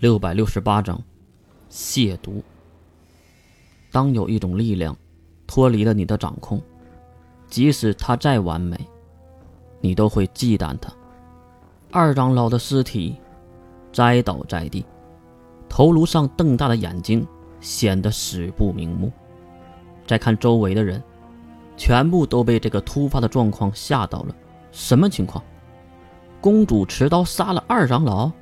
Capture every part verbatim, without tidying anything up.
六百六十八章亵渎。当有一种力量脱离了你的掌控，即使它再完美，你都会忌惮它。二长老的尸体栽倒在地，头颅上瞪大的眼睛显得死不瞑目。再看周围的人，全部都被这个突发的状况吓到了。什么情况？公主持刀杀了二长老？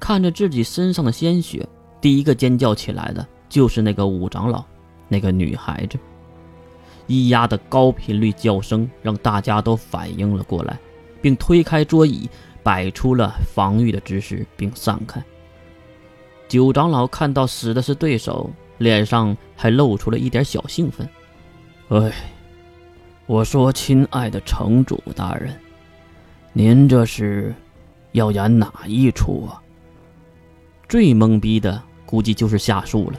看着自己身上的鲜血，第一个尖叫起来的就是那个五长老，那个女孩子。咿呀的高频率叫声让大家都反应了过来，并推开桌椅，摆出了防御的姿势，并散开。九长老看到死的是对手，脸上还露出了一点小兴奋。哎，我说亲爱的城主大人，您这是要演哪一出啊？最懵逼的估计就是夏树了，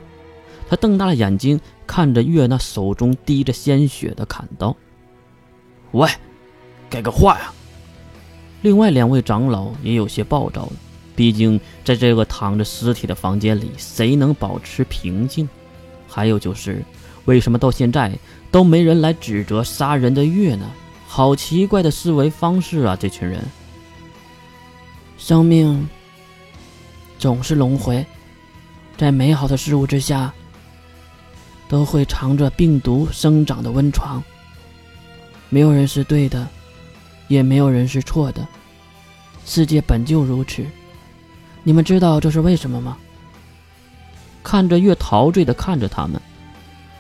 他瞪大了眼睛看着月那手中滴着鲜血的砍刀。喂，给个话呀！另外两位长老也有些暴躁了，毕竟在这个躺着尸体的房间里，谁能保持平静？还有就是，为什么到现在都没人来指责杀人的月呢？好奇怪的思维方式啊，这群人！生命总是轮回，在美好的事物之下，都会尝着病毒生长的温床。没有人是对的，也没有人是错的，世界本就如此。你们知道这是为什么吗？看着越陶醉的看着他们，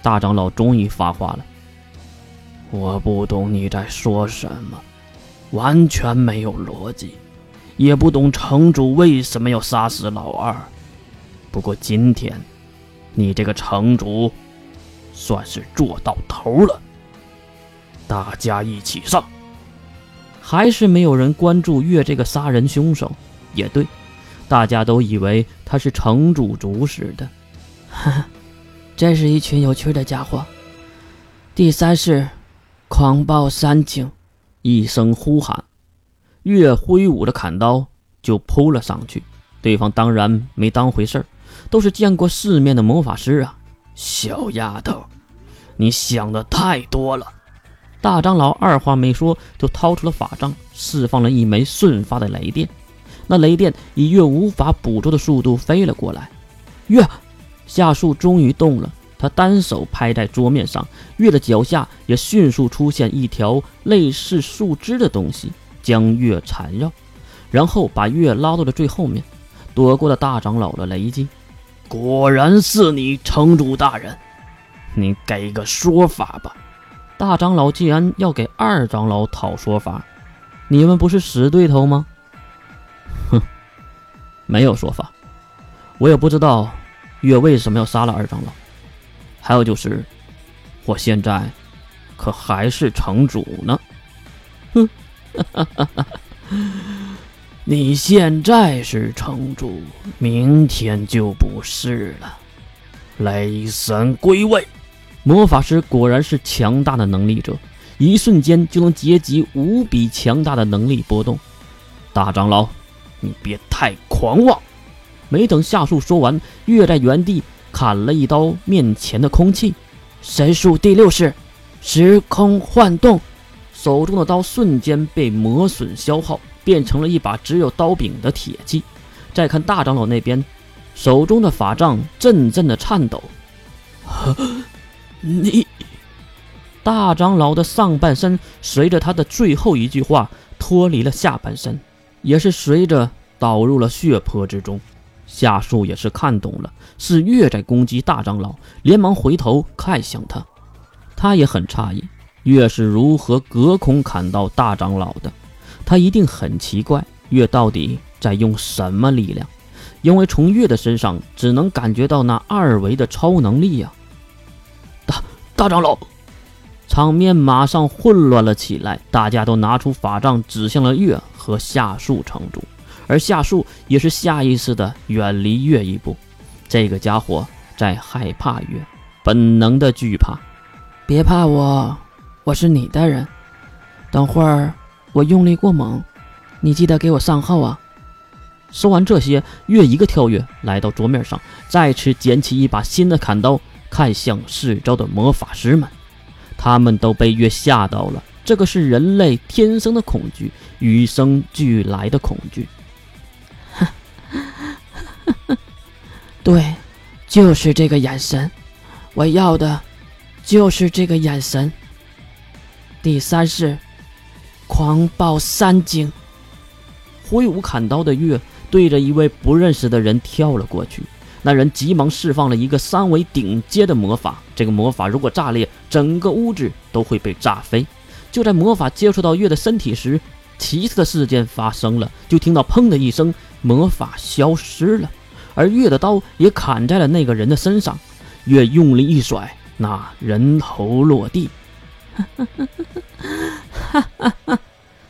大长老终于发话了。我不懂你在说什么，完全没有逻辑，也不懂城主为什么要杀死老二。不过今天你这个城主算是做到头了，大家一起上。还是没有人关注月这个杀人凶手，也对，大家都以为他是城主主使的。哈哈，真是一群有趣的家伙。第三式，狂暴三井。一声呼喊，月挥舞着砍刀就扑了上去，对方当然没当回事儿，都是见过世面的魔法师啊。小丫头，你想的太多了。大长老二话没说就掏出了法杖，释放了一枚瞬发的雷电。那雷电以月无法捕捉的速度飞了过来。月，夏树终于动了，他单手拍在桌面上，月的脚下也迅速出现一条类似树枝的东西，将月缠绕，然后把月拉到了最后面，躲过了大长老的雷击。果然是你，城主大人，你给个说法吧。大长老既然要给二长老讨说法，你们不是死对头吗？哼，没有说法。我也不知道月为什么要杀了二长老。还有就是，我现在可还是城主呢。哼，哈哈哈哈，你现在是城主，明天就不是了。雷神归位。魔法师果然是强大的能力者，一瞬间就能结集无比强大的能力波动。大长老，你别太狂妄。没等夏树说完，月在原地砍了一刀面前的空气。神术第六式，时空幻动。手中的刀瞬间被磨损消耗，变成了一把只有刀柄的铁器。再看大长老那边，手中的法杖阵阵的颤抖。你，大长老的上半身随着他的最后一句话脱离了下半身，也是随着倒入了血泊之中。夏树也是看懂了，是月在攻击大长老，连忙回头看向他。他也很诧异，月是如何隔空砍到大长老的。他一定很奇怪，月到底在用什么力量？因为从月的身上只能感觉到那二维的超能力呀、啊。大长老，场面马上混乱了起来，大家都拿出法杖指向了月和夏树城主，而夏树也是下意识的远离月一步。这个家伙在害怕月，本能的惧怕。别怕我，我是你的人。等会儿我用力过猛，你记得给我上号啊。说完这些，月一个跳跃来到桌面上，再次捡起一把新的砍刀，看向四周的魔法师们。他们都被月吓到了，这个是人类天生的恐惧，与生俱来的恐惧。对，就是这个眼神，我要的就是这个眼神。第三式，狂暴三惊。挥舞砍刀的月对着一位不认识的人跳了过去，那人急忙释放了一个三维顶阶的魔法，这个魔法如果炸裂，整个屋子都会被炸飞。就在魔法接触到月的身体时，奇特的事件发生了，就听到砰的一声，魔法消失了，而月的刀也砍在了那个人的身上。月用力一甩，那人头落地。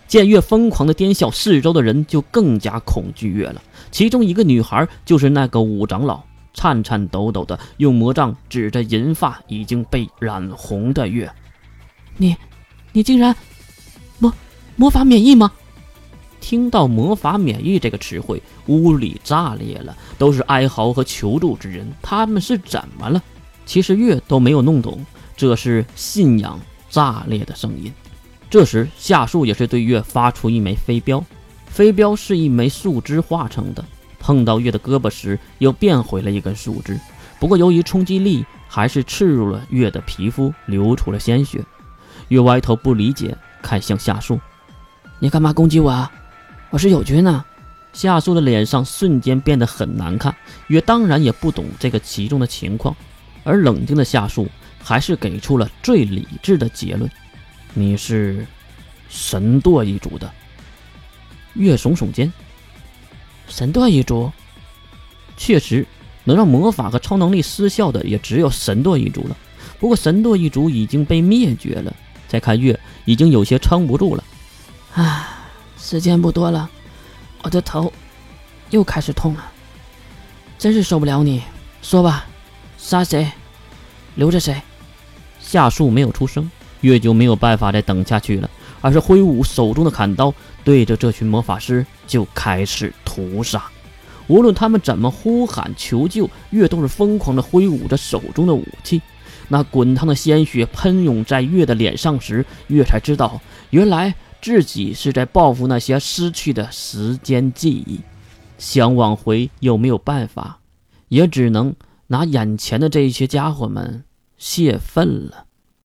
见月疯狂的癫笑，四周的人就更加恐惧月了。其中一个女孩就是那个武长老，颤颤抖抖的用魔杖指着银发已经被染红的月：“你，你竟然魔魔法免疫吗？”听到魔法免疫这个词汇，屋里炸裂了，都是哀嚎和求助之人。他们是怎么了？其实月都没有弄懂，这是信仰炸裂的声音。这时夏树也是对月发出一枚飞镖，飞镖是一枚树枝化成的，碰到月的胳膊时又变回了一根树枝，不过由于冲击力还是刺入了月的皮肤，流出了鲜血。月歪头不理解，看向夏树：“你干嘛攻击我啊？我是友军啊！”夏树的脸上瞬间变得很难看，月当然也不懂这个其中的情况，而冷静的夏树还是给出了最理智的结论：“你是神舵一族的。”月耸耸肩：“神舵一族？确实，能让魔法和超能力失效的也只有神舵一族了。不过神舵一族已经被灭绝了。”再看月已经有些撑不住了：“唉，时间不多了，我的头又开始痛了，真是受不了你。说吧，杀谁，留着谁？”夏树没有出声。月就没有办法再等下去了，而是挥舞手中的砍刀，对着这群魔法师就开始屠杀。无论他们怎么呼喊求救，月都是疯狂地挥舞着手中的武器。那滚烫的鲜血喷涌在月的脸上时，月才知道，原来自己是在报复那些失去的时间记忆。想挽回又没有办法，也只能拿眼前的这些家伙们泄愤了。